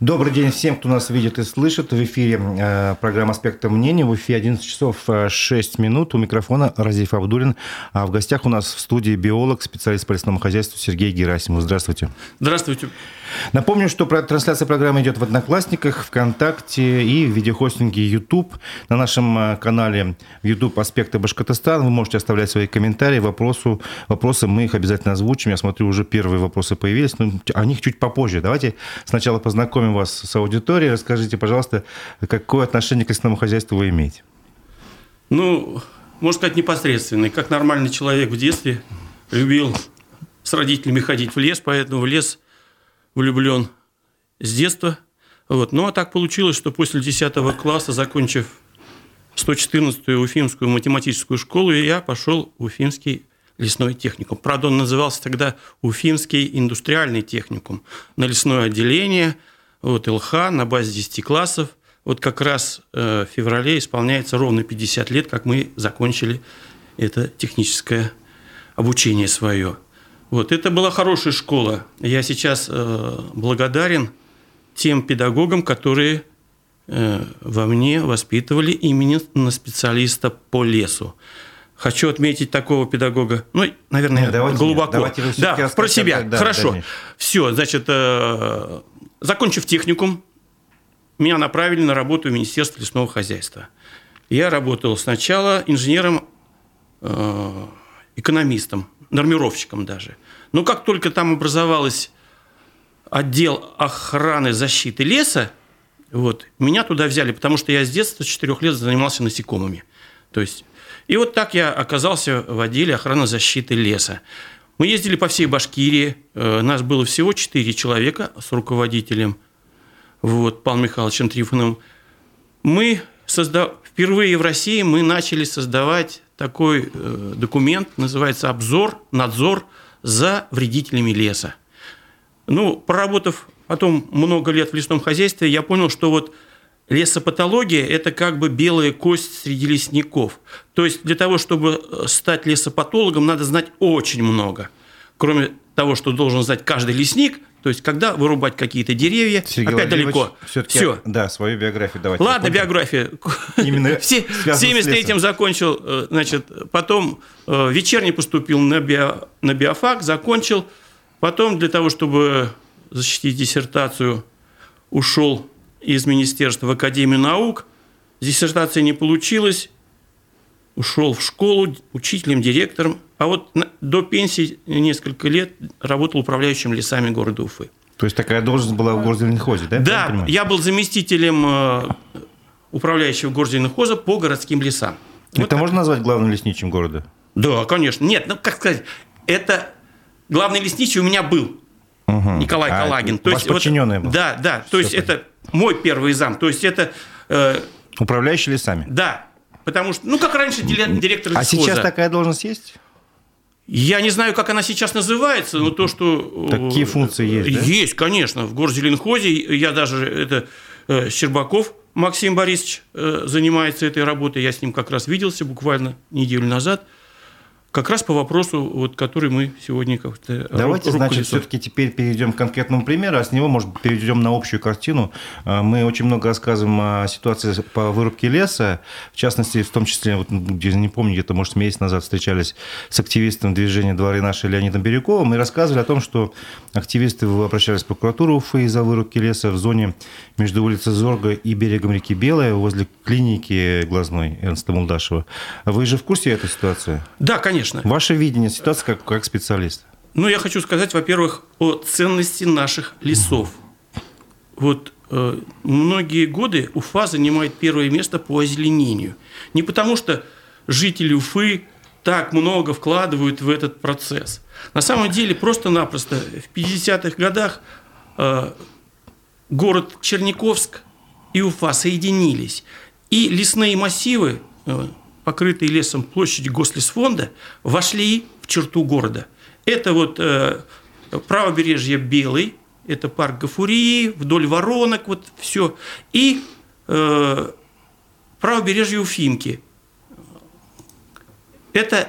Добрый день всем, кто нас видит и слышит. В эфире программа «Аспекты мнений». В эфире 11 часов 6 минут. У микрофона Разиф Абдуллин. А в гостях у нас в студии биолог, специалист по лесному хозяйству Сергей Герасимов. Здравствуйте. Здравствуйте. Напомню, что трансляция программы идет в Одноклассниках, ВКонтакте и в видеохостинге YouTube. На нашем канале YouTube «Аспекты Башкортостана» вы можете оставлять свои комментарии, вопросы. Мы их обязательно озвучим. Я смотрю, уже первые вопросы появились, но о них чуть попозже. Давайте сначала познакомим вас с аудиторией. Расскажите, пожалуйста, какое отношение к лесному хозяйству вы имеете? Можно сказать, непосредственное. Как нормальный человек в детстве любил с родителями ходить в лес, поэтому в лес влюблен с детства. Вот. Ну, а так получилось, что после 10 класса, закончив 114-ю Уфимскую математическую школу, я пошел в Уфимский лесной техникум. Правда, он назывался тогда Уфимский индустриальный техникум. На лесное отделение ЛХ на базе 10 классов. Как раз в феврале исполняется ровно 50 лет, как мы закончили это техническое обучение свое. Это была хорошая школа. Я сейчас благодарен тем педагогам, которые во мне воспитывали именно специалиста по лесу. Хочу отметить такого педагога, глубоко. Давайте про себя. Хорошо. Закончив техникум, меня направили на работу в Министерство лесного хозяйства. Я работал сначала инженером-экономистом, нормировщиком даже. Но как только там образовалась отдел охраны защиты леса, меня туда взяли, потому что я с детства, с 4 лет занимался насекомыми. И так я оказался в отделе охраны защиты леса. Мы ездили по всей Башкирии, нас было всего 4 человека с руководителем Павлом Михайловичем Трифоновым. Впервые в России мы начали создавать такой документ, называется «Надзор за вредителями леса». Проработав потом много лет в лесном хозяйстве, я понял, что лесопатология – это как бы белая кость среди лесников. То есть для того, чтобы стать лесопатологом, надо знать очень много. Кроме того, что должен знать каждый лесник, то есть когда вырубать какие-то деревья, Сергей опять далеко. Все. Да, свою биографию давайте. Ладно, биография. Именно. В 73-м закончил, потом вечерний поступил на биофак, закончил. Потом для того, чтобы защитить диссертацию, ушел из министерства в Академию наук. Диссертация не получилась. Ушел в школу учителем, директором. А до пенсии несколько лет работал управляющим лесами города Уфы. То есть такая должность была в горзеленхозе, да? Да, я был заместителем управляющего горзеленхоза по городским лесам. Можно назвать главным лесничим города? Да, конечно. Нет, это главный лесничий у меня был. Угу. Николай Калагин. У вас подчиненный был? Да. То есть это мой первый зам. То есть это... Управляющий лесами? Да. Потому что, как раньше директор лесхоза. А сейчас такая должность есть? Я не знаю, как она сейчас называется, но то, что... Такие функции есть, да? Есть, конечно. В горзеленхозе я даже... Щербаков Максим Борисович занимается этой работой. Я с ним как раз виделся буквально неделю назад. Как раз по вопросу, который мы сегодня как-то... Давайте, все-таки теперь перейдем к конкретному примеру, а с него, может быть, перейдем на общую картину. Мы очень много рассказываем о ситуации по вырубке леса, в частности, в том числе, не помню, где-то, может, месяц назад встречались с активистом движения «Дворы наши» Леонидом Бирюковым и рассказывали о том, что активисты обращались в прокуратуру Уфы из-за вырубки леса в зоне между улицей Зорга и берегом реки Белая, возле клиники глазной Эрнста Молдашева. Вы же в курсе этой ситуации? Да, конечно. Ваше видение ситуации как специалист? Я хочу сказать, во-первых, о ценности наших лесов. Многие годы Уфа занимает первое место по озеленению. Не потому, что жители Уфы так много вкладывают в этот процесс. На самом деле, просто-напросто в 50-х годах город Черниковск и Уфа соединились. И лесные массивы... покрытые лесом площади Гослесфонда, вошли в черту города. Это правобережье Белый, это парк Гафури, вдоль воронок, все. И правобережье Уфимки. Это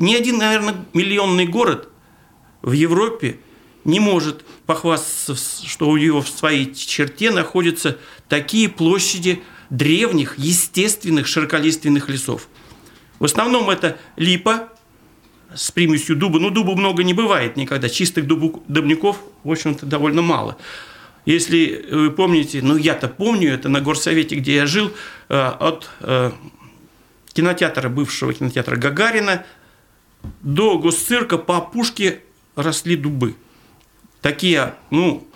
не один, наверное, миллионный город в Европе не может похвастаться, что у него в своей черте находятся такие площади древних, естественных, широколиственных лесов. В основном это липа с примесью дуба. Ну, дуба много не бывает никогда. Чистых дубников, в общем-то, довольно мало. Если вы помните, ну, я-то помню, это на горсовете, где я жил, от кинотеатра, бывшего кинотеатра Гагарина, до госцирка по опушке росли дубы. Такие, ну,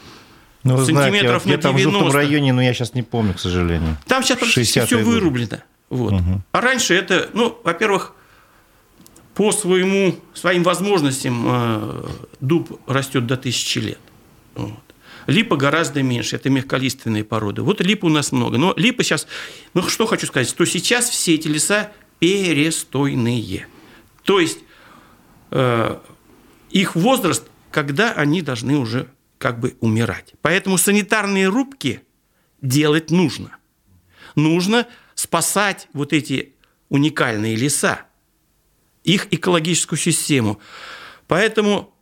ну сантиметров знаете, на 90. Я там жил в том районе, но я сейчас не помню, к сожалению. Там сейчас практически все вырублено. Вот. Угу. А раньше это, ну, во-первых, по своим возможностям дуб растет до 1000 лет. Вот. Липа гораздо меньше, это мягколиственные породы. Вот липы у нас много. Но липы сейчас, ну, что хочу сказать, что сейчас все эти леса перестойные. То есть их возраст, когда они должны уже как бы умирать. Поэтому санитарные рубки делать нужно. Нужно спасать вот эти уникальные леса, их экологическую систему. Поэтому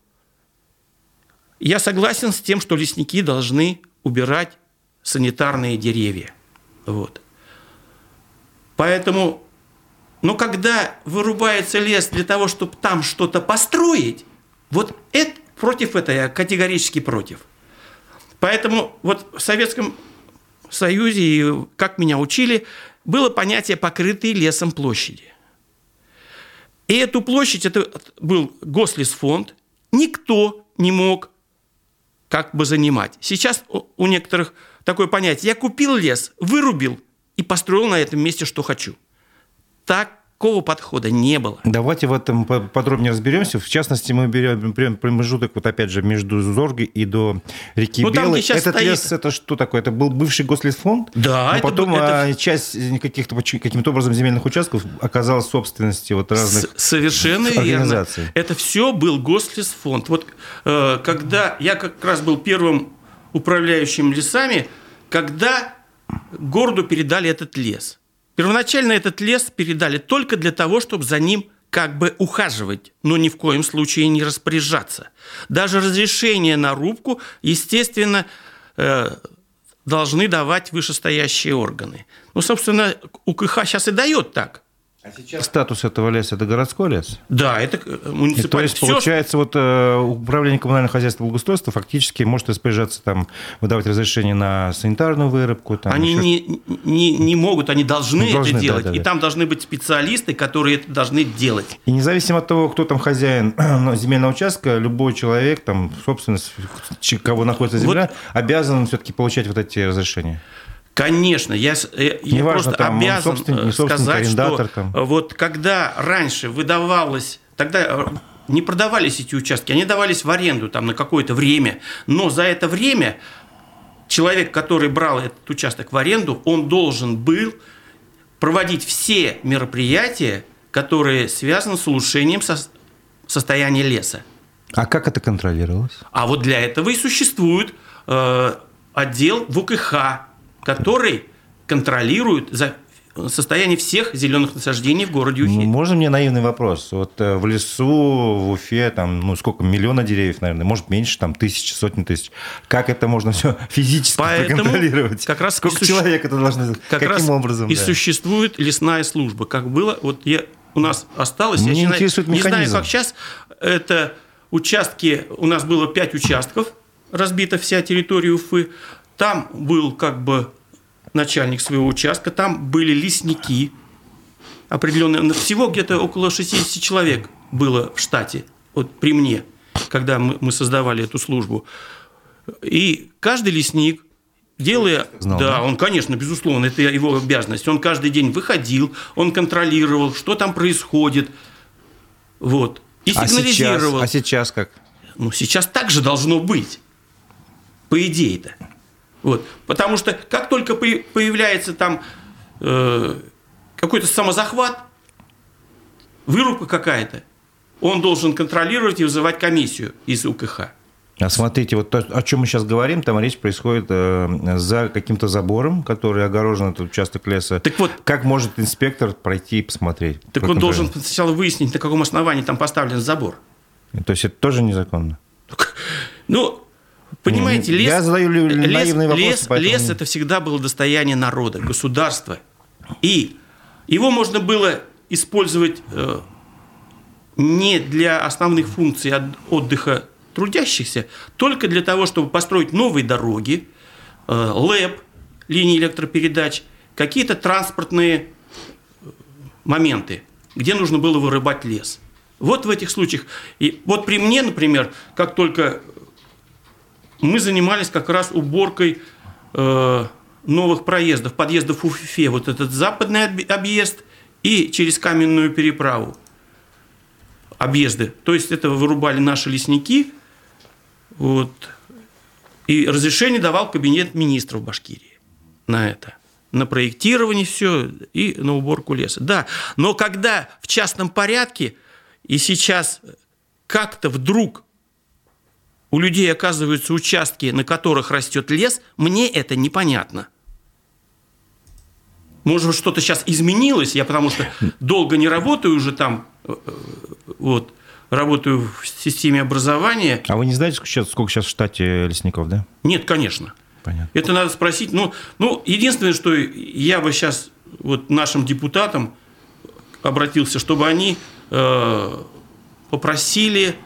я согласен с тем, что лесники должны убирать санитарные деревья. Вот. Поэтому, но когда вырубается лес для того, чтобы там что-то построить, вот это, против этого я категорически против. Поэтому вот в Советском Союзе, как меня учили, было понятие «покрытые лесом площади». И эту площадь, это был Гослесфонд, никто не мог как бы занимать. Сейчас у некоторых такое понятие. Я купил лес, вырубил и построил на этом месте, что хочу. Такого подхода не было. Давайте в этом подробнее разберемся. В частности, мы берем промежуток, вот опять же, между Зорге и до реки Белой. Этот лес, это что такое? Это был бывший Гослесфонд? Да. А потом часть каким-то образом земельных участков оказалась в собственности вот разных совершенно организаций. Верно. Это все был Гослесфонд. Вот когда я как раз был первым управляющим лесами, когда городу передали этот лес. Первоначально этот лес передали только для того, чтобы за ним как бы ухаживать, но ни в коем случае не распоряжаться. Даже разрешение на рубку, естественно, должны давать вышестоящие органы. Ну, собственно, УКХ сейчас и дает так. А сейчас статус этого леса – это городской лес? Да, это муниципальный. То есть, получается, вот управление коммунального хозяйства и благоустройства фактически может распоряжаться, там, выдавать разрешение на санитарную вырубку. Там, они не могут, они должны это делать. Да, да, и да. Там должны быть специалисты, которые это должны делать. И независимо от того, кто там хозяин земельного участка, любой человек, там, собственность, кого находится земля, вот, обязан все-таки получать вот эти разрешения. Конечно, я важно, просто там, обязан сказать, что вот когда раньше выдавалось, тогда не продавались эти участки, они давались в аренду там, на какое-то время, но за это время человек, который брал этот участок в аренду, он должен был проводить все мероприятия, которые связаны с улучшением состояния леса. А как это контролировалось? А вот для этого и существует отдел ВУКХ, который контролирует состояние всех зеленых насаждений в городе Уфе. Можно мне наивный вопрос? Вот в лесу, в Уфе, там, ну, сколько, миллиона деревьев, наверное, может, меньше, там, тысячи, сотни тысяч. Как это можно все физически контролировать? Как раз сколько человек это должно... Как каким раз образом? И да? Существует лесная служба. Как было, вот у нас осталось... Мне интересует механизм. Не знаю, как сейчас. Это участки... У нас было 5 участков, разбита вся территория Уфы. Там был как бы начальник своего участка, там были лесники определенные. Всего где-то около 60 человек было в штате, вот при мне, когда мы создавали эту службу. И каждый лесник, делая... Знал, да, он, конечно, безусловно, это его обязанность. Он каждый день выходил, он контролировал, что там происходит. Вот. И сигнализировал. А сейчас как? Ну, сейчас так же должно быть. По идее-то. Вот. Потому что как только появляется там какой-то самозахват, вырубка какая-то, он должен контролировать и вызывать комиссию из УКХ. А смотрите, вот то, о чем мы сейчас говорим, там речь происходит за каким-то забором, который огорожен этот участок леса. Так вот, как может инспектор пройти и посмотреть? Так он должен сначала выяснить, на каком основании там поставлен забор. То есть это тоже незаконно? Ну, понимаете, лес... Я задаю наивные вопросы. Лес это всегда было достояние народа, государства. И его можно было использовать не для основных функций отдыха трудящихся, только для того, чтобы построить новые дороги, ЛЭП, линии электропередач, какие-то транспортные моменты, где нужно было вырубать лес. Вот в этих случаях. И вот при мне, например, как только мы занимались как раз уборкой новых проездов, подъездов в Уфе, вот этот западный объезд и через каменную переправу объезды. То есть это вырубали наши лесники. Вот. И разрешение давал кабинет министров Башкирии на это. На проектирование все и на уборку леса. Да, но когда в частном порядке и сейчас как-то вдруг у людей оказываются участки, на которых растет лес, мне это непонятно. Может быть, что-то сейчас изменилось, я потому что долго не работаю уже там, вот, работаю в системе образования. А вы не знаете, сколько сейчас в штате лесников, да? Нет, конечно. Понятно. Это надо спросить. Ну, единственное, что я бы сейчас вот нашим депутатам обратился, чтобы они попросили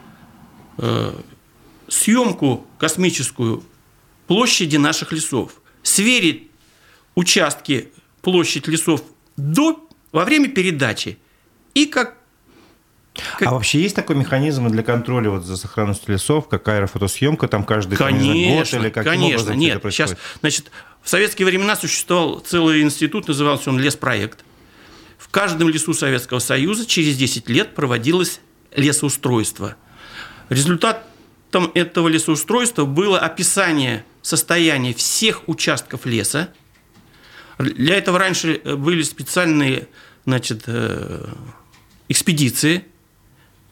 съемку космическую площади наших лесов, сверить участки, площадь лесов во время передачи и как... А вообще есть такой механизм для контроля вот за сохранностью лесов, как аэрофотосъемка, там каждый год или как-то. Конечно, нет. Сейчас, значит, в советские времена существовал целый институт, назывался он «Леспроект». В каждом лесу Советского Союза через 10 лет проводилось лесоустройство. Результатом этого лесоустройства было описание состояния всех участков леса. Для этого раньше были специальные, значит, экспедиции,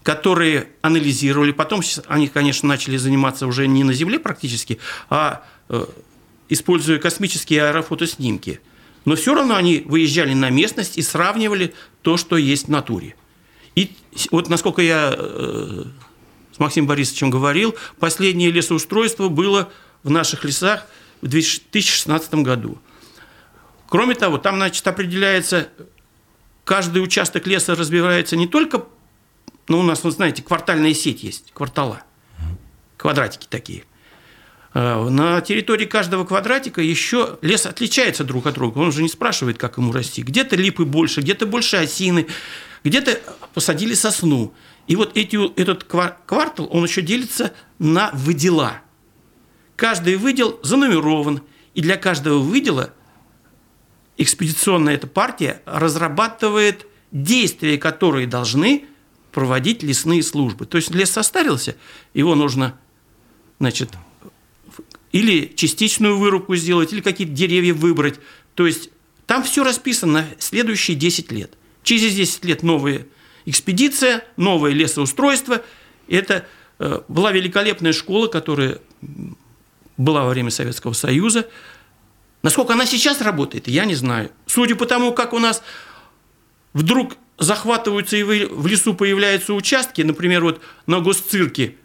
которые анализировали. Потом они, конечно, начали заниматься уже не на Земле практически, а используя космические аэрофотоснимки. Но все равно они выезжали на местность и сравнивали то, что есть в натуре. И вот насколько я с Максимом Борисовичем говорил, последнее лесоустройство было в наших лесах в 2016 году. Кроме того, там, значит, определяется, каждый участок леса разбивается не только, ну, у нас, вы знаете, квартальная сеть есть, квартала, квадратики такие. На территории каждого квадратика еще лес отличается друг от друга. Он же не спрашивает, как ему расти. Где-то липы больше, где-то больше осины, где-то посадили сосну. И вот этот квартал, он еще делится на выдела. Каждый выдел занумерован, и для каждого выдела экспедиционная эта партия разрабатывает действия, которые должны проводить лесные службы. То есть лес состарился, его нужно, значит, или частичную вырубку сделать, или какие-то деревья выбрать. То есть там все расписано на следующие 10 лет. Через 10 лет новая экспедиция, новое лесоустройство. Это была великолепная школа, которая была во время Советского Союза. Насколько она сейчас работает, я не знаю. Судя по тому, как у нас вдруг захватываются и в лесу появляются участки, например, вот на Госцирке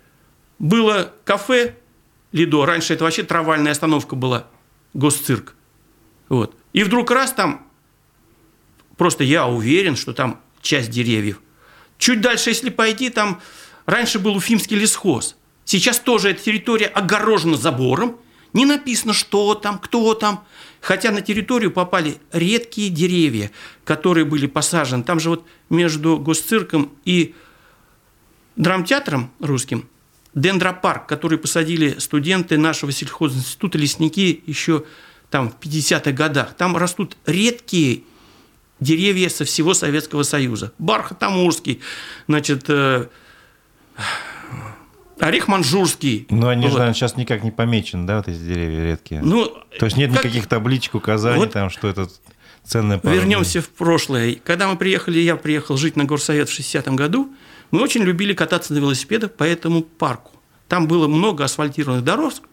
было кафе «Лидо». Раньше это вообще трамвайная остановка была, Госцирк. Вот. И вдруг раз там, просто я уверен, что там часть деревьев. Чуть дальше, если пойти, там раньше был Уфимский лесхоз. Сейчас тоже эта территория огорожена забором. Не написано, что там, кто там. Хотя на территорию попали редкие деревья, которые были посажены. Там же вот между Госцирком и драмтеатром русским дендропарк, который посадили студенты нашего сельхозинститута, лесники еще там в 50-х годах. Там растут редкие деревья со всего Советского Союза. Бархат амурский, значит... Орех маньчжурский. Но они же, наверное, сейчас никак не помечены, да, вот эти деревья редкие? Ну, то есть нет никаких табличек, указаний, вот, там, что это ценная пара. Вернемся в прошлое. Когда мы приехали, я приехал жить на горсовет в 60-м году, мы очень любили кататься на велосипедах по этому парку. Там было много асфальтированных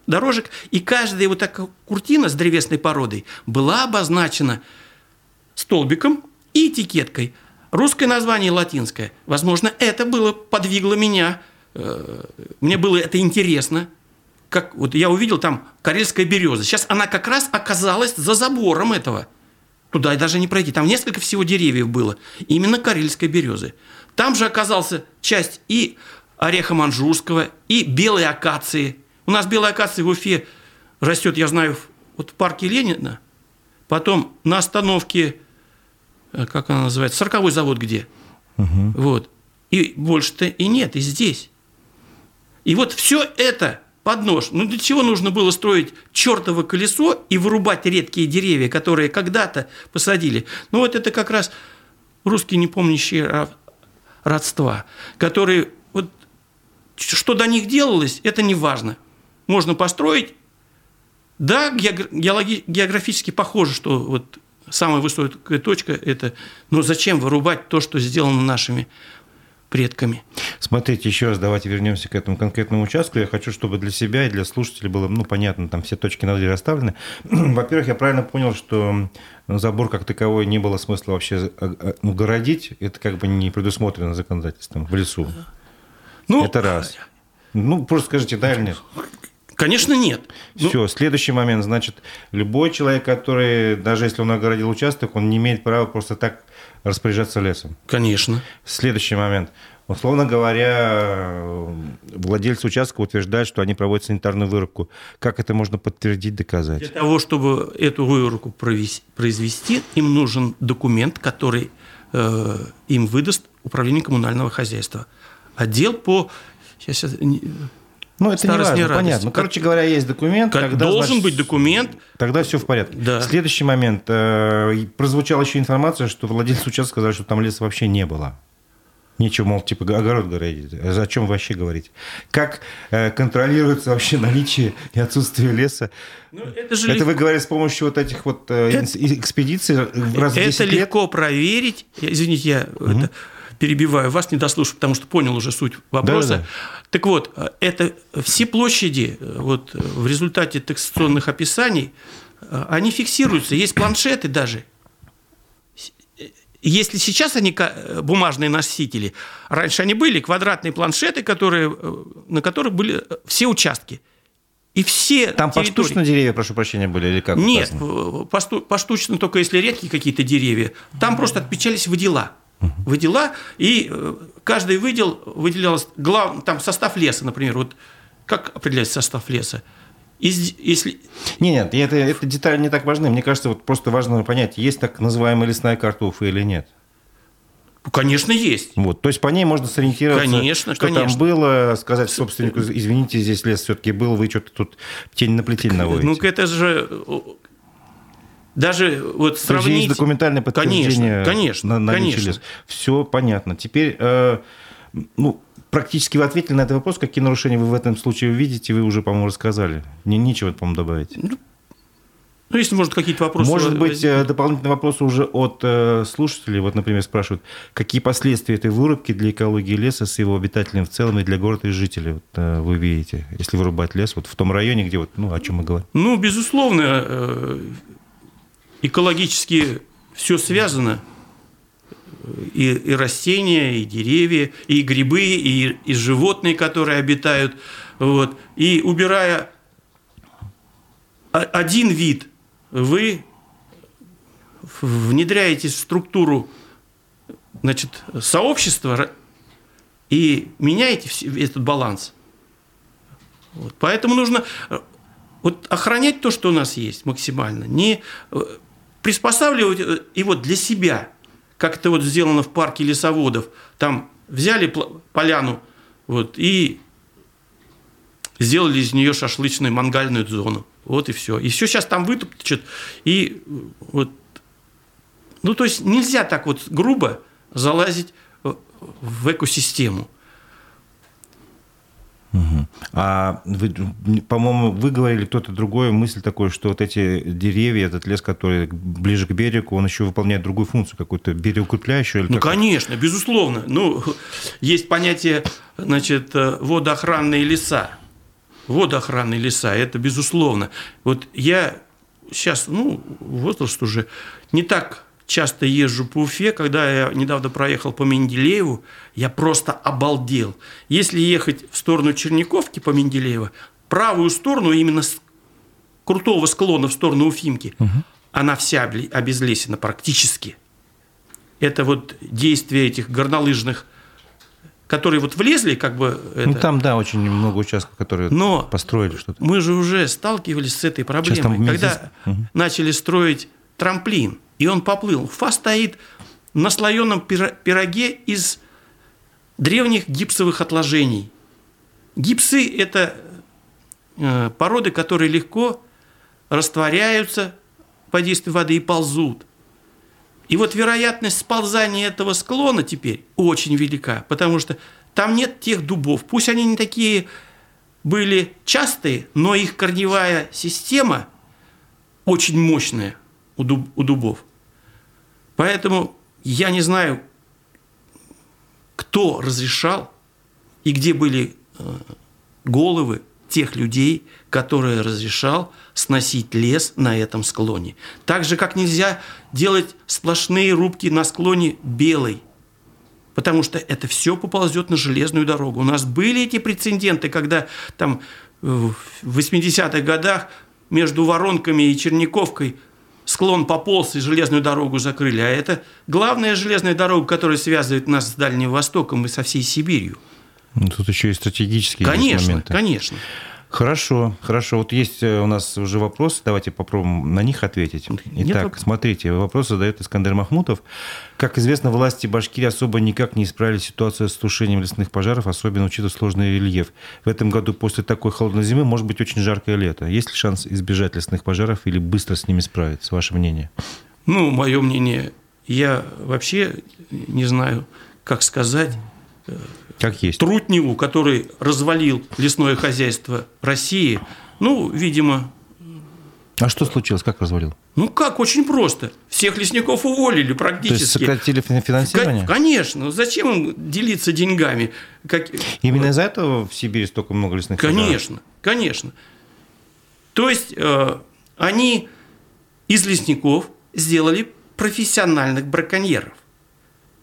дорожек, и каждая вот такая куртина с древесной породой была обозначена столбиком и этикеткой. Русское название и латинское. Возможно, это было, подвигло меня. Мне было это интересно. как вот я увидел там карельская береза. Сейчас она как раз оказалась за забором этого. Туда и даже не пройти. Там несколько всего деревьев было. Именно карельской березы. Там же оказалась часть и ореха манжурского, и белой акации. У нас белая акация в Уфе растет, я знаю, вот в парке Ленина. Потом на остановке, как она называется, 40-й завод где. Угу. Вот. И больше-то и нет, и здесь. И вот все это под нож. Ну, для чего нужно было строить чертово колесо и вырубать редкие деревья, которые когда-то посадили? Ну, вот это как раз русские непомнящие родства, которые, вот, что до них делалось, это не важно. Можно построить, да, географически похоже, что вот самая высокая точка это, но зачем вырубать то, что сделано нашими предками. Смотрите, еще раз давайте вернемся к этому конкретному участку. Я хочу, чтобы для себя и для слушателей было, ну, понятно, там все точки над «и» расставлены. Во-первых, я правильно понял, что забор как таковой не было смысла вообще городить. Это как бы не предусмотрено законодательством в лесу. Ну, это раз. Ну, просто скажите, да или нет? Конечно, нет. Все, следующий момент. Значит, любой человек, который, даже если он огородил участок, он не имеет права просто так распоряжаться лесом. Конечно. Следующий момент. Условно говоря, владельцы участка утверждают, что они проводят санитарную вырубку. Как это можно подтвердить, доказать? Для того, чтобы эту вырубку произвести, им нужен документ, который им выдаст Управление коммунального хозяйства. Отдел по... Сейчас... Ну, это не важно, понятно. Ну, короче говоря, есть документ. Тогда, должен, значит, быть документ. Тогда все в порядке. Да. Следующий момент. Прозвучала еще информация, что владельцы участка сказали, что там леса вообще не было. Нечего, мол, типа огород городить. О чем вообще говорить? Как контролируется вообще наличие и отсутствие леса? Ну, это же легко. Вы говорите с помощью вот этих вот экспедиций раз в 10 лет? Это легко проверить. Извините, я... перебиваю вас, не дослушаю, потому что понял уже суть вопроса. Да. Так вот, это все площади вот, в результате таксационных описаний, они фиксируются. Есть планшеты даже. Если сейчас они бумажные носители, раньше они были квадратные планшеты, на которых были все участки. И все там территории... поштучно деревья, прошу прощения, были или как? Нет, поштучно только если редкие какие-то деревья. Там просто отмечались выдела. Выдела, и каждый выдел выделялся, там состав леса, например, вот как определяется состав леса? Если... Нет, эта деталь не так важна, мне кажется, вот просто важно понять, есть так называемая лесная карта Уфы или нет. Конечно, есть. Вот, то есть по ней можно сориентироваться, конечно, что там было, сказать собственнику, извините, здесь лес все-таки был, вы что-то тут тень на плетень наводите. Ну, это же... Даже вот сравнить... Есть документальное подтверждение на наличие леса. Все понятно. Теперь, практически вы ответили на этот вопрос. Какие нарушения вы в этом случае видите, вы уже, по-моему, рассказали. Нечего, по-моему, добавить. Ну, если, может, какие-то вопросы... Может быть, дополнительные вопросы уже от слушателей. Вот, например, спрашивают, какие последствия этой вырубки для экологии леса с его обитателями в целом и для города и жителей вот, вы видите, если вырубать лес вот в том районе, где, вот, ну, о чем мы говорим? Ну, безусловно... Экологически все связано, и растения, и деревья, и грибы, и животные, которые обитают. Вот. И убирая один вид, вы внедряете в структуру, значит, сообщества и меняете этот баланс. Вот. Поэтому нужно вот охранять то, что у нас есть, максимально, не... приспосабливать его для себя, как это вот сделано в парке лесоводов. Там взяли поляну вот, и сделали из нее шашлычную мангальную зону. Вот и все. И все сейчас там вытопчут. И вот, ну, то есть нельзя так вот грубо залазить в экосистему. Угу. А, по-моему, вы говорили, кто-то другой, мысль такой, что вот эти деревья, этот лес, который ближе к берегу, он еще выполняет другую функцию, какую-то берегоукрепляющую? Ну, как-то... конечно, безусловно. Ну, есть понятие, значит, водоохранные леса. Водоохранные леса, это безусловно. Вот я сейчас, возраст уже, не так часто езжу по Уфе. Когда я недавно проехал по Менделееву, я просто обалдел. Если ехать в сторону Черниковки по Менделеева, правую сторону, именно с крутого склона в сторону Уфимки, она вся обезлесена практически. Это вот действие этих горнолыжных, которые вот влезли, как бы... Ну, это... там, да, очень много участков, которые построили что-то. Мы же уже сталкивались с этой проблемой, когда начали строить трамплин, и он поплыл. Уфа стоит на слоеном пироге из древних гипсовых отложений. Гипсы – это породы, которые легко растворяются по действию воды и ползут. И вот вероятность сползания этого склона теперь очень велика, потому что там нет тех дубов. Пусть они не такие были частые, но их корневая система очень мощная у дубов. Поэтому я не знаю, кто разрешал и где были головы тех людей, которые разрешал сносить лес на этом склоне. Так же, как нельзя делать сплошные рубки на склоне Белой, потому что это все поползет на железную дорогу. У нас были эти прецеденты, когда там в 80-х годах между Воронками и Черниковкой склон пополз и железную дорогу закрыли. А это главная железная дорога, которая связывает нас с Дальним Востоком и со всей Сибирью. Тут еще и стратегические моменты. Конечно. Хорошо. Вот есть у нас уже вопросы. Давайте попробуем на них ответить. Итак, смотрите, вопрос задает Искандер Махмутов. Как известно, власти Башкирии особо никак не исправили ситуацию с тушением лесных пожаров, особенно учитывая сложный рельеф. В этом году после такой холодной зимы может быть очень жаркое лето. Есть ли шанс избежать лесных пожаров или быстро с ними справиться? Ваше мнение? Мое мнение, я вообще не знаю, как сказать... Как есть. Трутневу, который развалил лесное хозяйство России, видимо... А что случилось? Как развалил? Очень просто. Всех лесников уволили практически. То есть сократили финансирование? Конечно. Зачем им делиться деньгами? Именно из-за этого в Сибири столько много лесных хозяйств? Конечно. То есть, они из лесников сделали профессиональных браконьеров.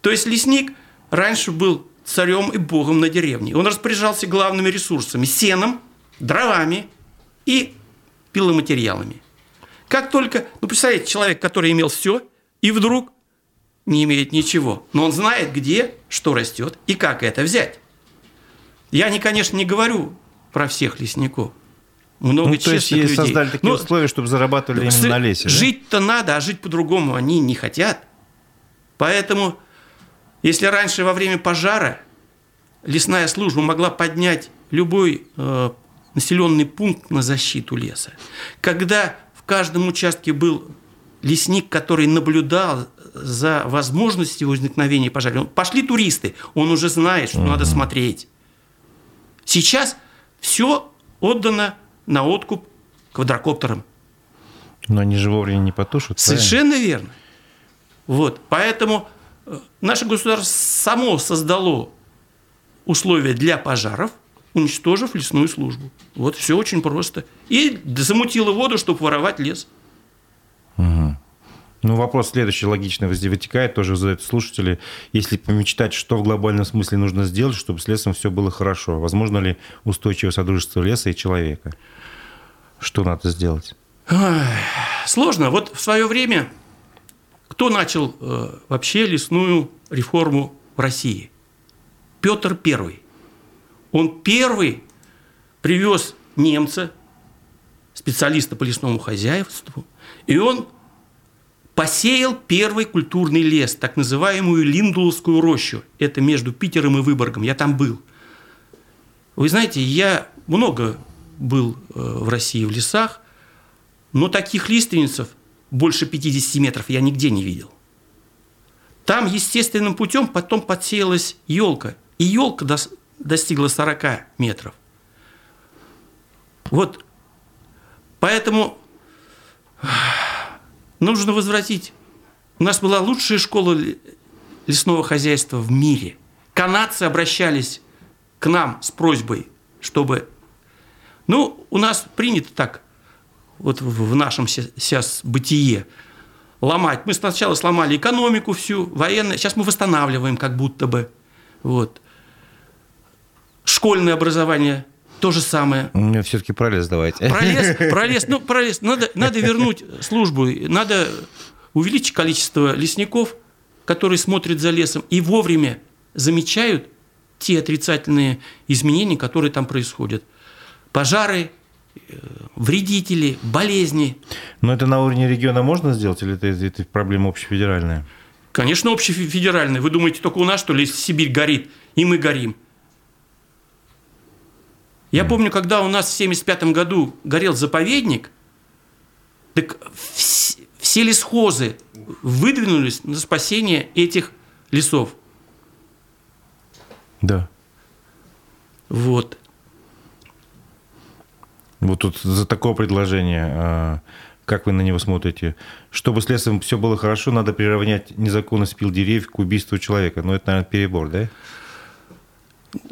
То есть, лесник раньше был... царем и богом на деревне. Он распоряжался главными ресурсами – сеном, дровами и пиломатериалами. Как только, представляете, человек, который имел все, и вдруг не имеет ничего. Но он знает, где что растет и как это взять. Я, конечно, не говорю про всех лесников. Много честных людей. Создали такие условия, чтобы зарабатывали именно на лесе. Жить-то надо, а жить по-другому они не хотят. Поэтому... Если раньше во время пожара лесная служба могла поднять любой населенный пункт на защиту леса, когда в каждом участке был лесник, который наблюдал за возможностью возникновения пожара, пошли туристы, он уже знает, что надо смотреть. Сейчас все отдано на откуп квадрокоптерам. Но они же вовремя не потушат. Совершенно верно. Поэтому... Наше государство само создало условия для пожаров, уничтожив лесную службу. Все очень просто. И замутило воду, чтобы воровать лес. Вопрос следующий, логично вытекает, тоже задают слушатели. Если помечтать, что в глобальном смысле нужно сделать, чтобы с лесом все было хорошо? Возможно ли устойчивое содружество леса и человека? Что надо сделать? Сложно. В свое время... Кто начал вообще лесную реформу в России? Петр I. Он первый привез немца, специалиста по лесному хозяйству, и он посеял первый культурный лес, так называемую Линдуловскую рощу. Это между Питером и Выборгом. Я там был. Вы знаете, я много был в России в лесах, но таких лиственницев больше 50 метров я нигде не видел. Там естественным путем потом подсеялась елка. И елка достигла 40 метров. Поэтому нужно возвратить. У нас была лучшая школа лесного хозяйства в мире. Канадцы обращались к нам с просьбой, чтобы... у нас принято так. В нашем сейчас бытие ломать. Мы сначала сломали экономику всю, военную. Сейчас мы восстанавливаем как будто бы. Школьное образование то же самое. Мне все-таки пролез давайте. Пролез. Надо вернуть службу, надо увеличить количество лесников, которые смотрят за лесом и вовремя замечают те отрицательные изменения, которые там происходят. Пожары, вредители, болезни. Но это на уровне региона можно сделать, или это проблема общефедеральная? Конечно, общефедеральная. Вы думаете, только у нас, что ли, Сибирь горит, и мы горим? Я помню, когда у нас в 1975 году горел заповедник, так все лесхозы выдвинулись на спасение этих лесов. Да. Вот. Вот тут за такое предложение, как вы на него смотрите? Чтобы с лесом все было хорошо, надо приравнять незаконный спил деревьев к убийству человека. Но это, наверное, перебор, да?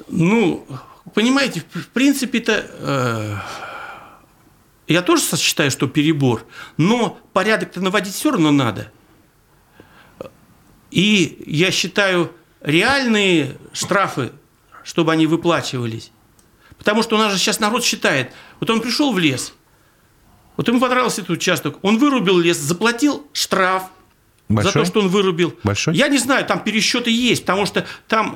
Ну, понимаете, в принципе-то я тоже считаю, что перебор, но порядок-то наводить все равно надо. И я считаю, реальные штрафы, чтобы они выплачивались. Потому что у нас же сейчас народ считает, вот он пришел в лес, вот ему понравился этот участок, он вырубил лес, заплатил штраф. Большой? За то, что он вырубил. Большой? Я не знаю, там пересчеты есть, потому что там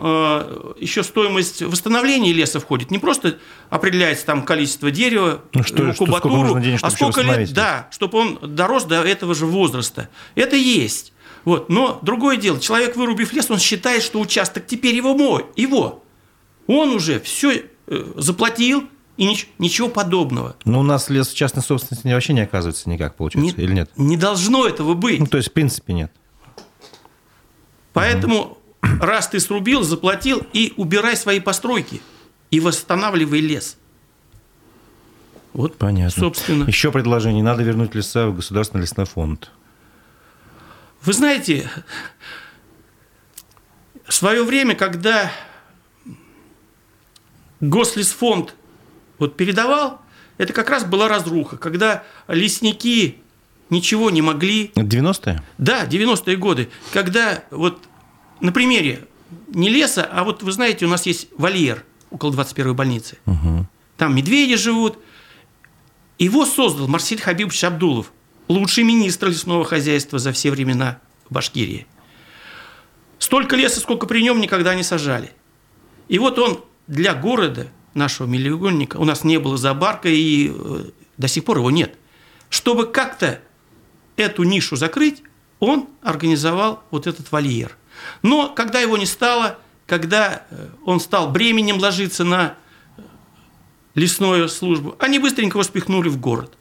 еще стоимость восстановления леса входит. Не просто определяется там количество дерева, ну, кубатуру, сколько нужно денег, чтобы лет, да, чтобы он дорос до этого же возраста. Это есть. Вот. Но другое дело, человек, вырубив лес, он считает, что участок теперь его мой, его. Он уже все заплатил. И ничего подобного. Но у нас лес в частной собственности вообще не оказывается никак, получается, или нет? Не должно этого быть. Ну, то есть, в принципе, нет. Поэтому, раз ты срубил, заплатил, и убирай свои постройки, и восстанавливай лес. Вот, понятно. Собственно. Еще предложение. Надо вернуть леса в Государственный лесной фонд. Вы знаете, в свое время, когда Гослесфонд вот передавал, это как раз была разруха, когда лесники ничего не могли. 90-е? Да, 90-е годы, когда вот на примере не леса, а вот вы знаете, у нас есть вольер около 21-й больницы. Угу. Там медведи живут. Его создал Марсель Хабибович Абдулов, лучший министр лесного хозяйства за все времена Башкирии. Столько леса, сколько при нем никогда не сажали. И вот он для города нашего миллионника, у нас не было зоопарка, и до сих пор его нет. Чтобы как-то эту нишу закрыть, он организовал вот этот вольер. Но когда его не стало, когда он стал бременем ложиться на лесную службу, они быстренько его спихнули в город.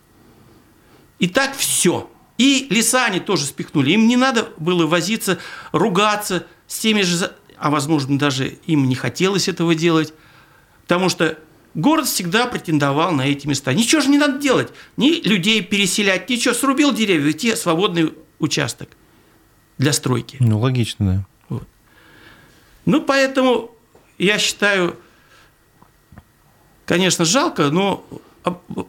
И так все. И леса они тоже спихнули. Им не надо было возиться, ругаться с теми же, а возможно, даже им не хотелось этого делать. Потому что город всегда претендовал на эти места. Ничего же не надо делать. Ни людей переселять, ничего. Срубил деревья, те свободный участок для стройки. Ну, логично, да. Вот. Ну, поэтому, я считаю, конечно, жалко, но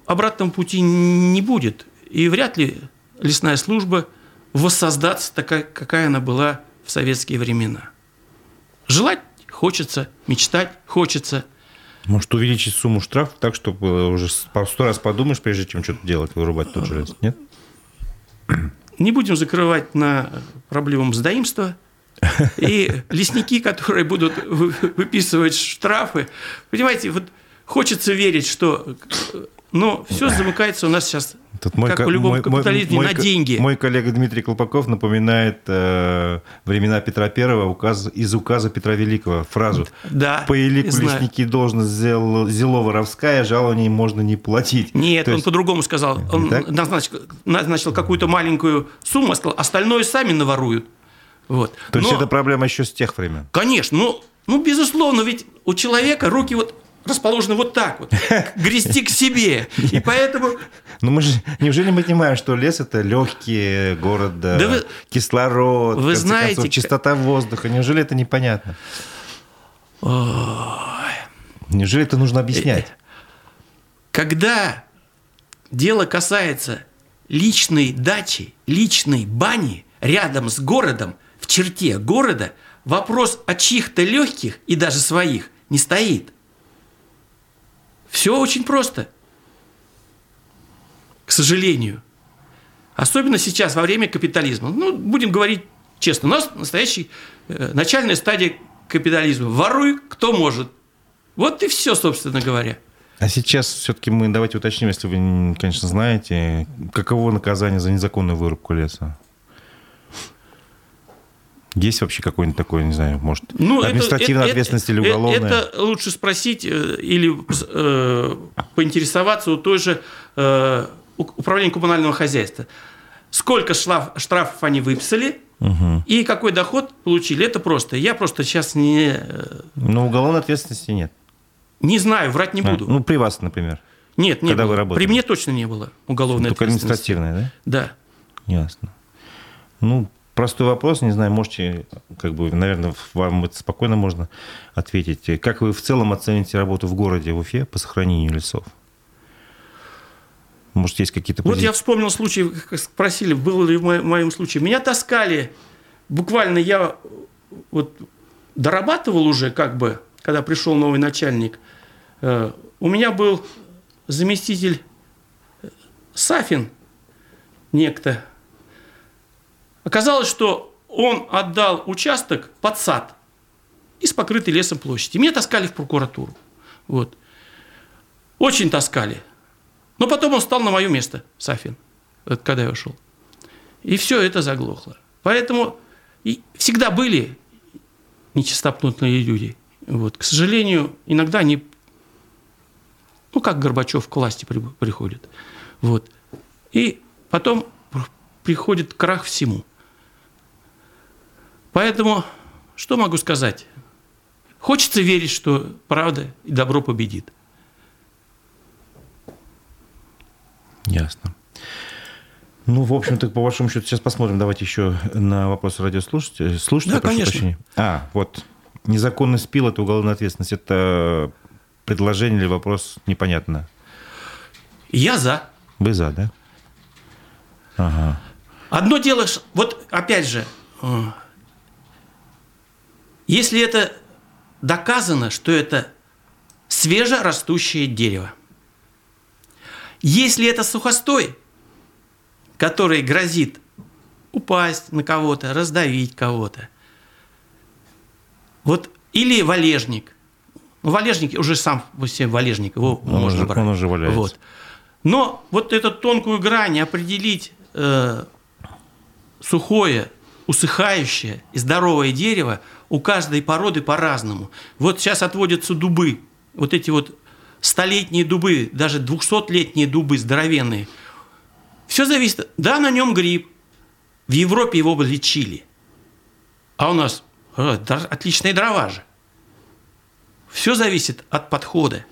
обратного пути не будет. И вряд ли лесная служба воссоздаться такая, какая она была в советские времена. Желать хочется, мечтать хочется. Может, увеличить сумму штрафов так, чтобы уже 100 раз подумаешь, прежде чем что-то делать, вырубать тот же лес, нет? Не будем закрывать на проблему мздоимства. И лесники, которые будут выписывать штрафы, понимаете, вот хочется верить, что... Но все замыкается у нас сейчас, как у любого капитализма, на деньги. Мой коллега Дмитрий Колпаков напоминает времена Петра Первого, из указа Петра Великого, фразу да, «По элику лесники должность зело воровская, жалование можно не платить». Нет, то он есть... по-другому сказал. Он назначил какую-то маленькую сумму, сказал, остальное сами наворуют. Вот. То есть, это проблема еще с тех времен? Конечно. Ну, безусловно, ведь у человека руки вот... расположены вот так вот, грести к себе. И поэтому... Но мы же, неужели мы понимаем, что лес – это легкие города, да кислород, вы знаете, концов, чистота воздуха? Неужели это непонятно? Неужели это нужно объяснять? Когда дело касается личной дачи, личной бани рядом с городом, в черте города, вопрос о чьих-то легких и даже своих не стоит. Все очень просто. К сожалению. Особенно сейчас, во время капитализма. Ну, будем говорить честно, у нас настоящая начальная стадия капитализма. Воруй, кто может. Вот и все, собственно говоря. А сейчас все-таки мы давайте уточним, если вы, конечно, знаете, каково наказание за незаконную вырубку леса? Есть вообще какой-нибудь такой, не знаю, может, административная ответственность или уголовная? Это лучше спросить или поинтересоваться у той же управления коммунального хозяйства. Сколько штрафов они выписали? Угу. И какой доход получили? Это просто. Я просто сейчас не... Но уголовной ответственности нет. Не знаю, врать не буду. Ну, при вас, например. Нет, не было. Вы работали. При мне точно не было уголовной ответственности. Только административная, да? Да. Ясно. Ну, простой вопрос, не знаю, можете, как бы, наверное, вам это спокойно можно ответить. Как вы в целом оцените работу в городе, в Уфе, по сохранению лесов? Может, есть какие-то... Вот я вспомнил случай, спросили, было ли в моем случае. Меня таскали, буквально я вот дорабатывал уже, как бы, когда пришел новый начальник. У меня был заместитель Сафин, некто. Оказалось, что он отдал участок под сад из покрытой лесом площади. Меня таскали в прокуратуру. Вот. Очень таскали. Но потом он встал на мое место, Сафин, когда я ушел. И все это заглохло. Поэтому и всегда были нечистоплотные люди. Вот. К сожалению, иногда они, ну, как Горбачев к власти приходит. Вот. И потом приходит крах всему. Поэтому что могу сказать? Хочется верить, что правда и добро победит. Ясно. Ну, в общем-то, по большому счету, сейчас посмотрим. Давайте еще на вопросы радиослушателей. Да, конечно. Прощения. Вот. Незаконный спил – это уголовная ответственность. Это предложение или вопрос непонятно? Я за. Вы за, да? Ага. Одно дело, вот опять же, если это доказано, что это свежерастущее дерево. Если это сухостой, который грозит упасть на кого-то, раздавить кого-то, вот, или валежник. Валежник уже сам по себе валежник, его можно брать. Он уже валяется. Вот. Но вот эту тонкую грань определить сухое, усыхающее и здоровое дерево у каждой породы по-разному. Вот сейчас отводятся дубы, вот эти вот столетние дубы, даже 200-летние дубы здоровенные. Все зависит. Да, на нем гриб. В Европе его бы лечили. А у нас отличные дрова же. Все зависит от подхода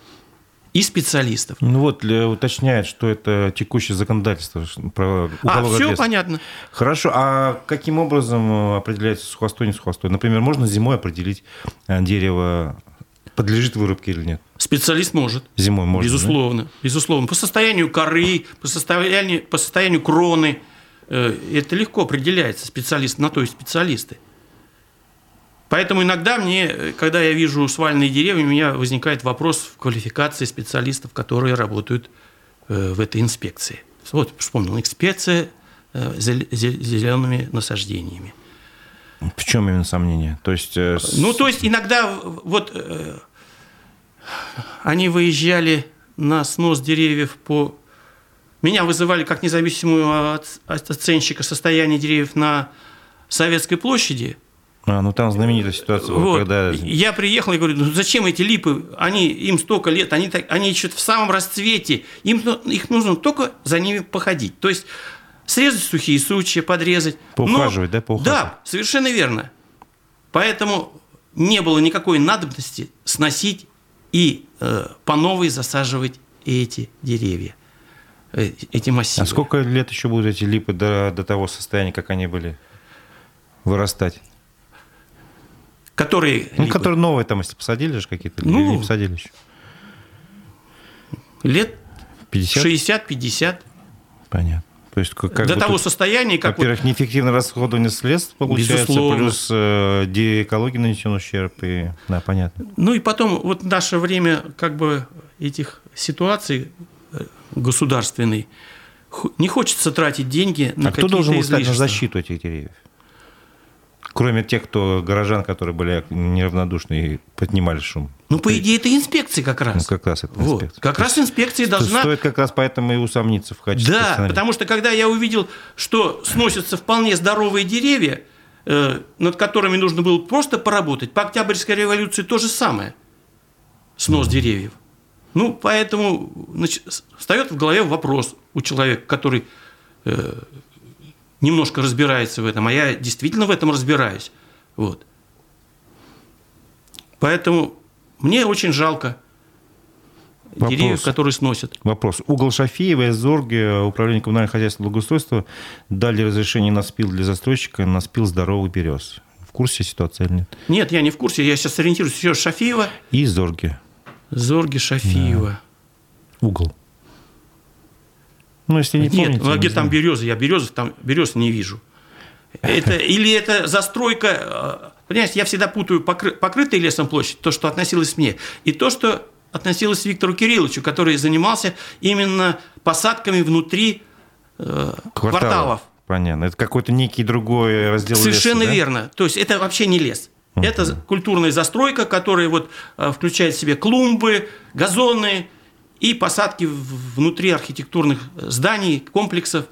и специалистов. Ну вот, уточняет, что это текущее законодательство про уголовное все лес. Понятно. Хорошо. А каким образом определяется сухостой, не сухостой? Например, можно зимой определить дерево, подлежит вырубке или нет? Специалист может. Зимой может. Безусловно. Да? Безусловно. По состоянию коры, по состоянию кроны. Это легко определяется. Специалист на то и специалисты. Поэтому иногда мне, когда я вижу сваленные деревья, у меня возникает вопрос в квалификации специалистов, которые работают в этой инспекции. Вот, вспомнил, инспекция зелеными насаждениями. В чем именно сомнение? То есть, то есть иногда вот они выезжали на снос деревьев по... Меня вызывали как независимого оценщика состояния деревьев на Советской площади. Ну там знаменитая ситуация была, вот. Когда... Я приехал и говорю, зачем эти липы? Им столько лет, они еще в самом расцвете. Их нужно только за ними походить. То есть срезать сухие сучья, подрезать. Поухаживать, да? Поухаживать. Да, совершенно верно. Поэтому не было никакой надобности сносить и по новой засаживать эти деревья, эти массивы. А сколько лет еще будут эти липы до того состояния, как они были вырастать? Которые... которые новые там, если посадили же какие-то, или не посадили еще. Лет 50? 60-50. Понятно. То есть, как до того состояния, как... Во-первых, неэффективное расходование средств получается, безусловно. Плюс деэкология нанесен ущерб, и, да, понятно. Ну и потом, вот в наше время как бы этих ситуаций государственной, не хочется тратить деньги на какие-то излишества. А кто должен встать на защиту этих деревьев? Кроме тех, кто горожан, которые были неравнодушны и поднимали шум. Ну, по идее, это инспекции как раз. Ну, как раз это инспекция. Вот. Как раз инспекция должна... Стоит как раз поэтому и усомниться в качестве. Да, потому что когда я увидел, что сносятся вполне здоровые деревья, над которыми нужно было просто поработать, по Октябрьской революции то же самое. Снос деревьев. Ну, поэтому встает в голове вопрос у человека, который... немножко разбирается в этом, а я действительно в этом разбираюсь. Вот. Поэтому мне очень жалко деревьев, которые сносят. Вопрос. Угол Шафиева и Зорге, Управление коммунального хозяйства и благоустройства, дали разрешение на спил для застройщика, на спил здоровых берез. В курсе ситуации или нет? Нет, я не в курсе. Я сейчас ориентируюсь. Все Шафиева. И Зорге. Зорге, Шафиева. Да. Угол. Ну, если не помните, нет, где там березы? Я берез не вижу. Или это застройка... Понимаете, я всегда путаю покрытые лесом площадь, то, что относилось мне, и то, что относилось к Виктору Кирилловичу, который занимался именно посадками внутри кварталов. Понятно. Это какой-то некий другой раздел совершенно леса, да? Верно. То есть, это вообще не лес. Это культурная застройка, которая вот включает в себе клумбы, газоны... И посадки внутри архитектурных зданий, комплексов.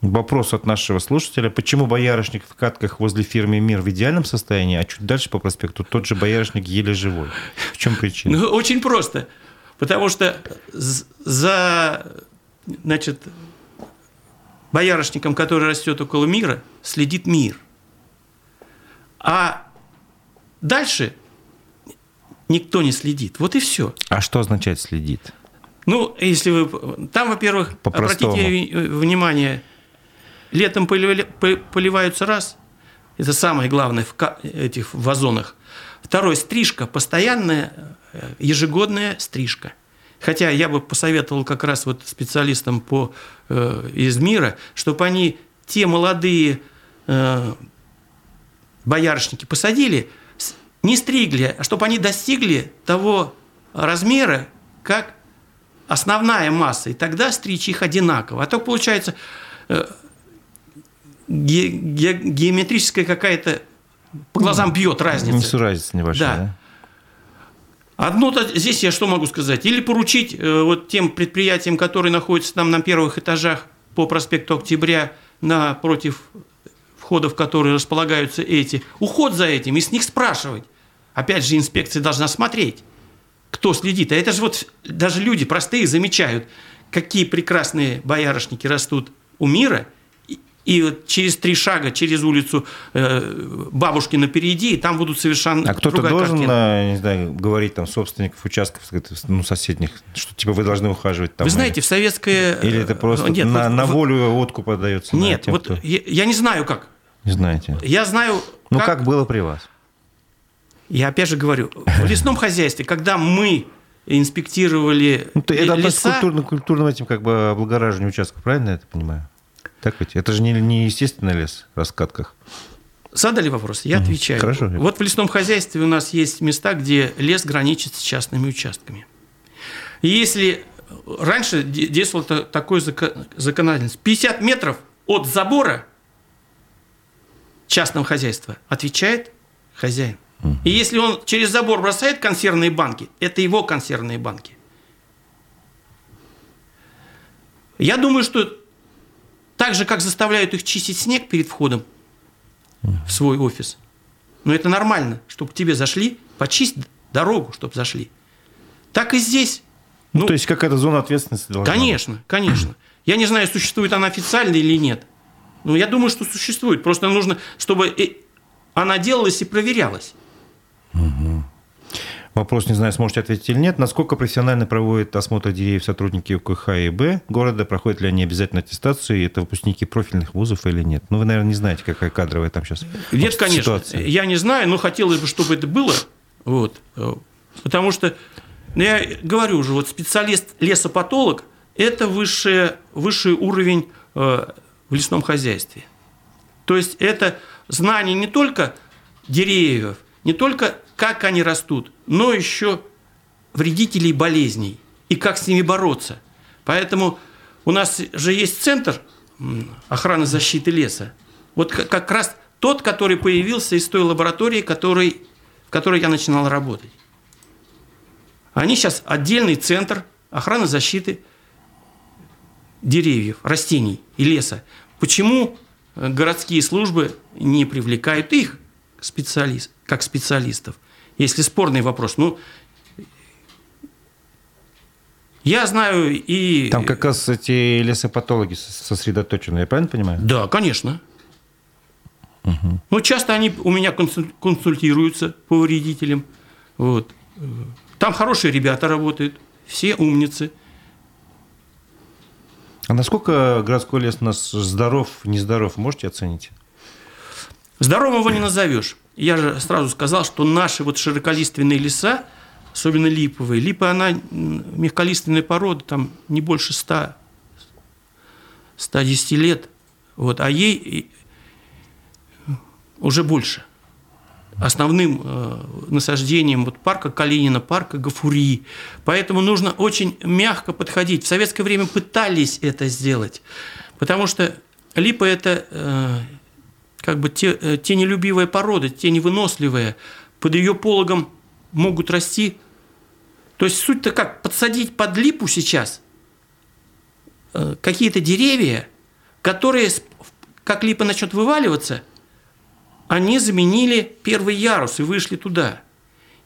Вопрос от нашего слушателя. Почему боярышник в катках возле фирмы «Мир» в идеальном состоянии, а чуть дальше по проспекту тот же боярышник еле живой? В чем причина? Ну, очень просто. Потому что за боярышником, который растет около «Мира», следит «Мир». А дальше... Никто не следит. Вот и все. А что означает «следит»? Ну, если вы... Там, во-первых, обратите внимание, летом поливаются раз. Это самое главное в этих вазонах. Второе, стрижка. Постоянная, ежегодная стрижка. Хотя я бы посоветовал как раз вот специалистам из «Мира», чтобы они те молодые боярышники посадили, не стригли, а чтобы они достигли того размера, как основная масса. И тогда стричь их одинаково. А то получается геометрическая какая-то... По глазам бьет разница. Несуразица небольшая. Да. Одно-то здесь я что могу сказать? Или поручить вот тем предприятиям, которые находятся там на первых этажах по проспекту Октября напротив входов, в которые располагаются эти, уход за этим и с них спрашивать. Опять же, инспекция должна смотреть, кто следит. А это же вот даже люди простые замечают, какие прекрасные боярышники растут у «Мира», и вот через 3 шага, через улицу бабушкина перейди, и там будут совершенно... А кто-то должен, не знаю, говорить там собственников участков, ну, соседних, что типа вы должны ухаживать там? Вы знаете, в советское... Или это просто на волю откуп отдается? Нет, тем, вот кто... я не знаю как. Не знаете? Я знаю... Ну, как было при вас? Я опять же говорю, в лесном хозяйстве, когда мы инспектировали леса... Это культурным этим как бы облагораживанием участков, правильно я это понимаю? Так ведь? Это же не естественный лес в раскатках. Задали вопрос, я отвечаю. Хорошо. Вот в лесном хозяйстве у нас есть места, где лес граничит с частными участками. И если раньше действовал такой законодательство, 50 метров от забора частного хозяйства отвечает хозяин. И если он через забор бросает консервные банки, это его консервные банки. Я думаю, что так же, как заставляют их чистить снег перед входом в свой офис. Но это нормально, чтобы к тебе зашли, почисть дорогу, чтобы зашли. Так и здесь. Ну, то есть какая-то зона ответственности должна быть. Конечно. Я не знаю, существует она официально или нет. Но я думаю, что существует. Просто нужно, чтобы она делалась и проверялась. Вопрос, не знаю, сможете ответить или нет. Насколько профессионально проводят осмотр деревьев сотрудники УКХ и Б города? Проходят ли они обязательно аттестацию? И это выпускники профильных вузов или нет? Ну, вы, наверное, не знаете, какая кадровая там сейчас ситуация. Нет, конечно. Я не знаю, но хотелось бы, чтобы это было. Вот. Потому что, я говорю уже, вот специалист-лесопатолог это высший уровень в лесном хозяйстве. То есть это знание не только деревьев, не только как они растут, но еще вредителей и болезней, и как с ними бороться. Поэтому у нас же есть центр охраны защиты леса. Вот как раз тот, который появился из той лаборатории, в которой я начинал работать. Они сейчас отдельный центр охраны защиты деревьев, растений и леса. Почему городские службы не привлекают их как специалистов? Если спорный вопрос. Ну, я знаю и... Там как раз эти лесопатологи сосредоточены, я правильно понимаю? Да, конечно. Угу. Ну, часто они у меня консультируются по вредителям. Вот. Там хорошие ребята работают, все умницы. А насколько городской лес у нас здоров, нездоров, можете оценить? Здоровым его не назовешь. Я же сразу сказал, что наши вот широколиственные леса, особенно липовые, липа, она мягколиственная порода, там не больше 110 лет, вот, а ей уже больше. Основным насаждением вот парка Калинина, парка Гафури. Поэтому нужно очень мягко подходить. В советское время пытались это сделать, потому что липа – это как бы тенелюбивая порода, теневыносливая. Под ее пологом могут расти. То есть суть-то как? Подсадить под липу сейчас какие-то деревья, которые, как липа начнет вываливаться, они заменили первый ярус и вышли туда.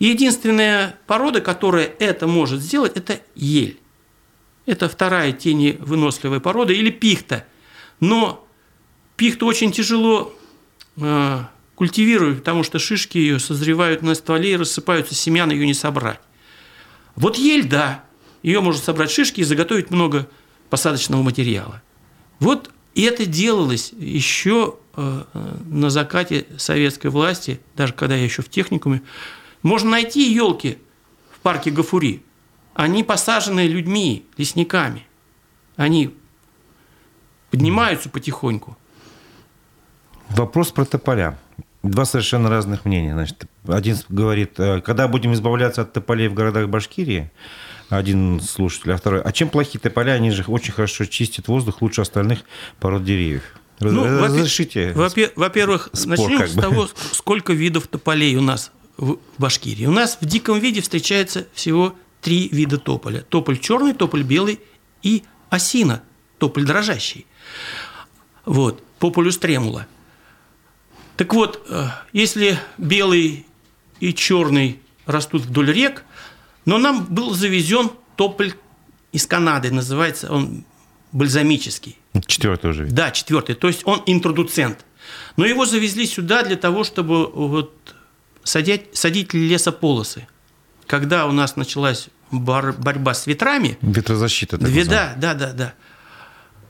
Единственная порода, которая это может сделать, это ель. Это вторая теневыносливая порода или пихта. Но пихту очень тяжело культивируют, потому что шишки ее созревают на стволе и рассыпаются, семян ее не собрать. Вот ель, да, ее можно собрать шишки и заготовить много посадочного материала. Вот это делалось еще на закате советской власти, даже когда я еще в техникуме. Можно найти елки в парке Гафури. Они посажены людьми, лесниками. Они поднимаются потихоньку. Вопрос про тополя. Два совершенно разных мнения. Значит, один говорит, когда будем избавляться от тополей в городах Башкирии, один слушатель, а второй, а чем плохи тополя? Они же очень хорошо чистят воздух, лучше остальных пород деревьев. Разрешите. Во-первых, начнем с того, сколько видов тополей у нас в Башкирии. У нас в диком виде встречается всего 3 вида тополя. Тополь черный, тополь белый и осина, тополь дрожащий. Вот, популюс тремула. Так вот, если белый и черный растут вдоль рек, но нам был завезен тополь из Канады, называется он бальзамический. 4-й уже. Да, 4-й. То есть он интродуцент. Но его завезли сюда для того, чтобы вот садить лесополосы. Когда у нас началась борьба с ветрами... Ветрозащита. Да.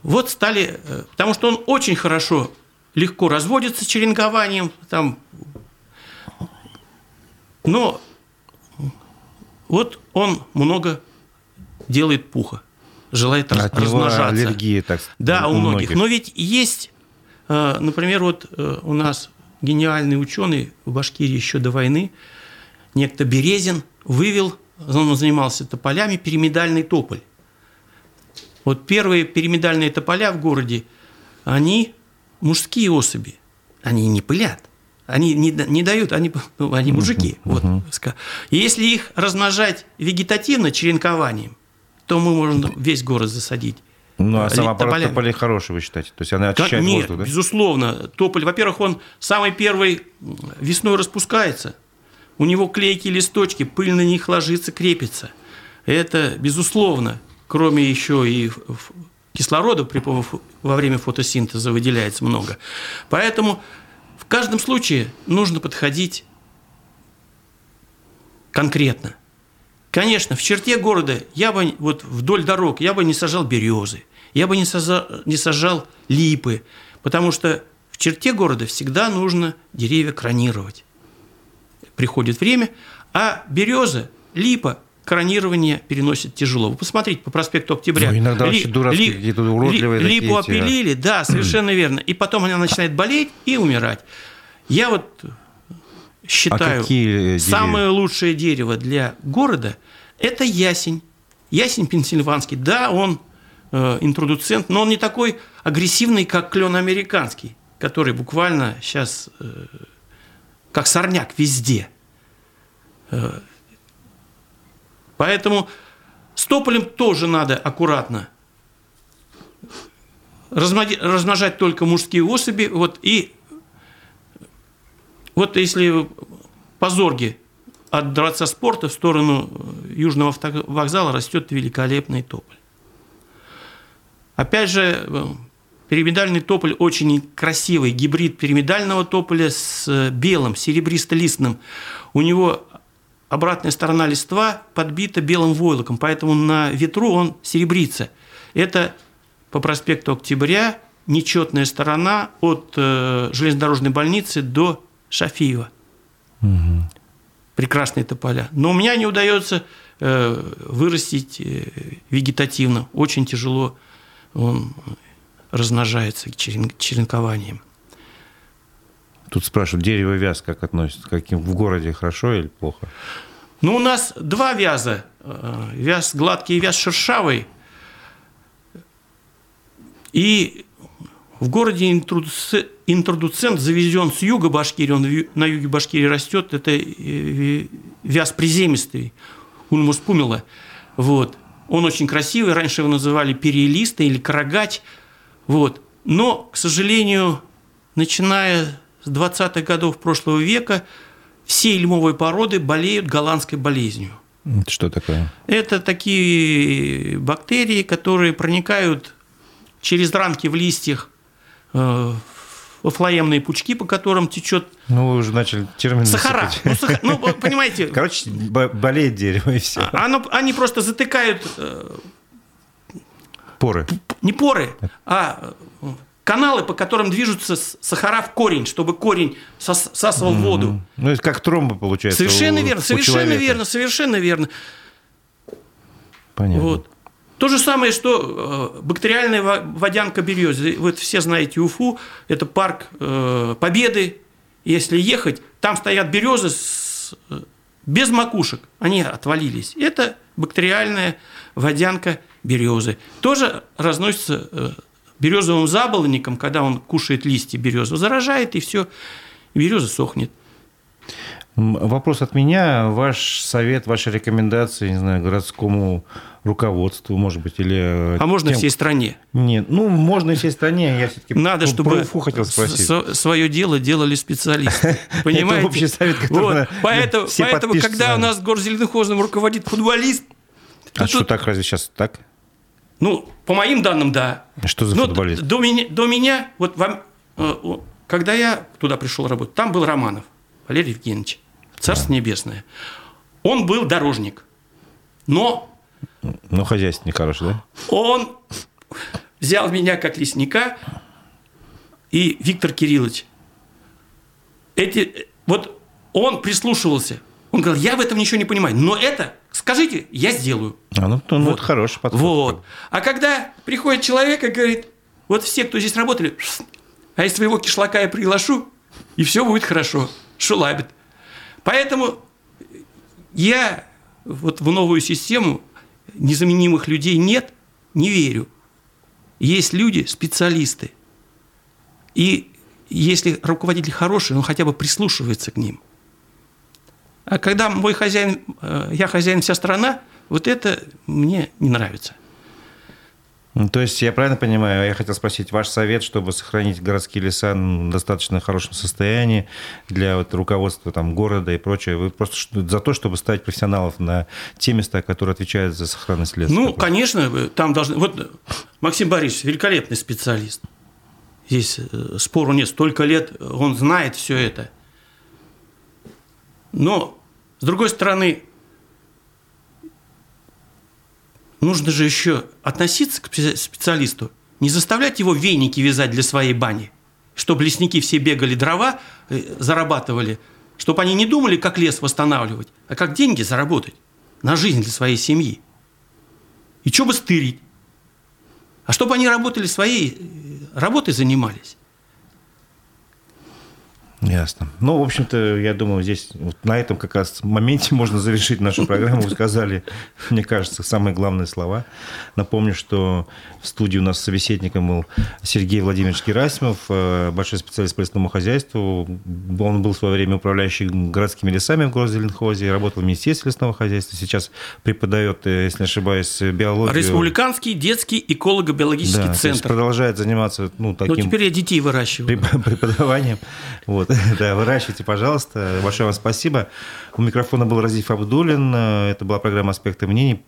Вот стали... Потому что он очень хорошо, легко разводится черенгованием. Там. Но вот он много делает пуха. Желает от размножаться. От него аллергия, так сказать. Да, у многих. Но ведь есть, например, вот у нас гениальный ученый в Башкирии еще до войны, некто Березин, вывел, он занимался тополями, пирамидальный тополь. Вот первые пирамидальные тополя в городе, они мужские особи, они не пылят, они не дают, они мужики. Вот. И если их размножать вегетативно, черенкованием, то мы можем весь город засадить. Ну, а сам аппарат тополя хороший, вы считаете? То есть она очищает воздух, да? Нет, безусловно. Тополь, во-первых, он самый первый весной распускается. У него клейкие листочки, пыль на них ложится, крепится. Это, безусловно, кроме еще и кислорода во время фотосинтеза выделяется много. Поэтому в каждом случае нужно подходить конкретно. Конечно, в черте города я бы вот вдоль дорог я бы не сажал березы, я бы не сажал липы, потому что в черте города всегда нужно деревья кронировать. Приходит время, а береза, липа коронирование переносит тяжело. Вы посмотрите по проспекту Октября. Ну, иногда вообще дурацкие какие-то уродливые такие. Липу опилили, да, совершенно верно. И потом она начинает болеть и умирать. Я вот считаю, самое лучшее дерево для города – это ясень. Ясень пенсильванский. Да, он интродуцент, но он не такой агрессивный, как клен американский, который буквально сейчас как сорняк везде. Поэтому с тополем тоже надо аккуратно. Размножать только мужские особи. Вот если по Зорге от дворца спорта в сторону Южного вокзала растет великолепный тополь. Опять же, пирамидальный тополь очень красивый, гибрид пирамидального тополя с белым, серебристо-листным. У него обратная сторона листва подбита белым войлоком, поэтому на ветру он серебрится. Это по проспекту Октября нечетная сторона от железнодорожной больницы до Шафиева. Угу. Прекрасные тополя. Но у меня не удается вырастить вегетативно. Очень тяжело он размножается черенкованием. Тут спрашивают, дерево вяз как относится? Каким в городе, хорошо или плохо? Ну, у нас два вяза. Вяз гладкий и вяз шершавый. И в городе интродуцент завезен с юга Башкирии. Он на юге Башкирии растет. Это вяз приземистый, ульмус пумела. Вот. Он очень красивый. Раньше его называли перелистый или карагач. Вот. Но, к сожалению, начиная с 20-х годов прошлого века все лимовые породы болеют голландской болезнью. Это что такое? Это такие бактерии, которые проникают через ранки в листьях во флоемные пучки, по которым течет. Ну, вы уже начали термины сахара. Ну, понимаете. Короче, болеет дерево и все. Они просто затыкают поры. Не поры, а каналы, по которым движутся сахара в корень, чтобы корень сосал воду. Ну, это как тромбы, получается. Совершенно верно, совершенно верно, совершенно верно. Понятно. Вот. То же самое, что бактериальная водянка березы. Вы все знаете Уфу, это парк Победы. Если ехать, там стоят березы без макушек. Они отвалились. Это бактериальная водянка березы. Тоже разносится березовым заболонником, когда он кушает листья, березу заражает, и все, береза сохнет. Вопрос от меня. Ваш совет, ваши рекомендации, не знаю, городскому руководству, может быть, или... А можно всей стране? Нет, ну, можно и всей стране, я все-таки надо, чтобы про Уфу хотел спросить. Свое дело делали специалисты, понимаете? Это общий совет, который все подпишутся. Поэтому, когда у нас горзеленохозом руководит футболист... А что так, разве сейчас так? Ну, по моим данным, да. Что за футболист? До меня, когда я туда пришел работать, там был Романов. Валерий Евгеньевич, царство небесное. Он был дорожник, но... Ну, хозяйственник хороший, да? Он взял меня как лесника, и Виктор Кириллович. Он прислушивался. Он говорил, я в этом ничего не понимаю, но это, скажите, я сделаю. Ну, хороший подход. Вот. А когда приходит человек и говорит, вот все, кто здесь работали, а из своего кишлака я приглашу, и все будет хорошо. Шулабит. Поэтому я в новую систему незаменимых людей нет, не верю. Есть люди, специалисты. И если руководитель хороший, он хотя бы прислушивается к ним. А когда мой хозяин, я хозяин вся страна, вот это мне не нравится. То есть, я правильно понимаю, я хотел спросить, ваш совет, чтобы сохранить городские леса в достаточно хорошем состоянии для руководства там, города и прочее, вы просто за то, чтобы ставить профессионалов на те места, которые отвечают за сохранность леса? Ну, конечно, там должны... Вот Максим Борисович великолепный специалист. Здесь спору нет, столько лет он знает все это. Но, с другой стороны... Нужно же еще относиться к специалисту, не заставлять его веники вязать для своей бани, чтобы лесники все бегали дрова, зарабатывали, чтобы они не думали, как лес восстанавливать, а как деньги заработать. на жизнь для своей семьи. И что бы стырить? А чтобы они работали, своей работой занимались. Ясно. Ну, в общем-то, я думаю, здесь вот на этом как раз моменте можно завершить нашу программу. Вы сказали, мне кажется, самые главные слова. Напомню, что в студии у нас собеседником был Сергей Владимирович Герасимов, большой специалист по лесному хозяйству. Он был в свое время управляющим городскими лесами в городе Ленхозе, работал в Министерстве лесного хозяйства, сейчас преподает, если не ошибаюсь, биологию. Республиканский детский эколого-биологический центр. Продолжает заниматься таким... Ну, теперь я детей выращиваю. Преподаванием. Вот. Да, выращивайте, пожалуйста. Большое вам спасибо. У микрофона был Разиф Абдуллин. Это была программа «Аспекты мнений».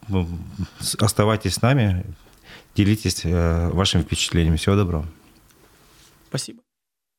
Оставайтесь с нами, делитесь вашими впечатлениями. Всего доброго. Спасибо.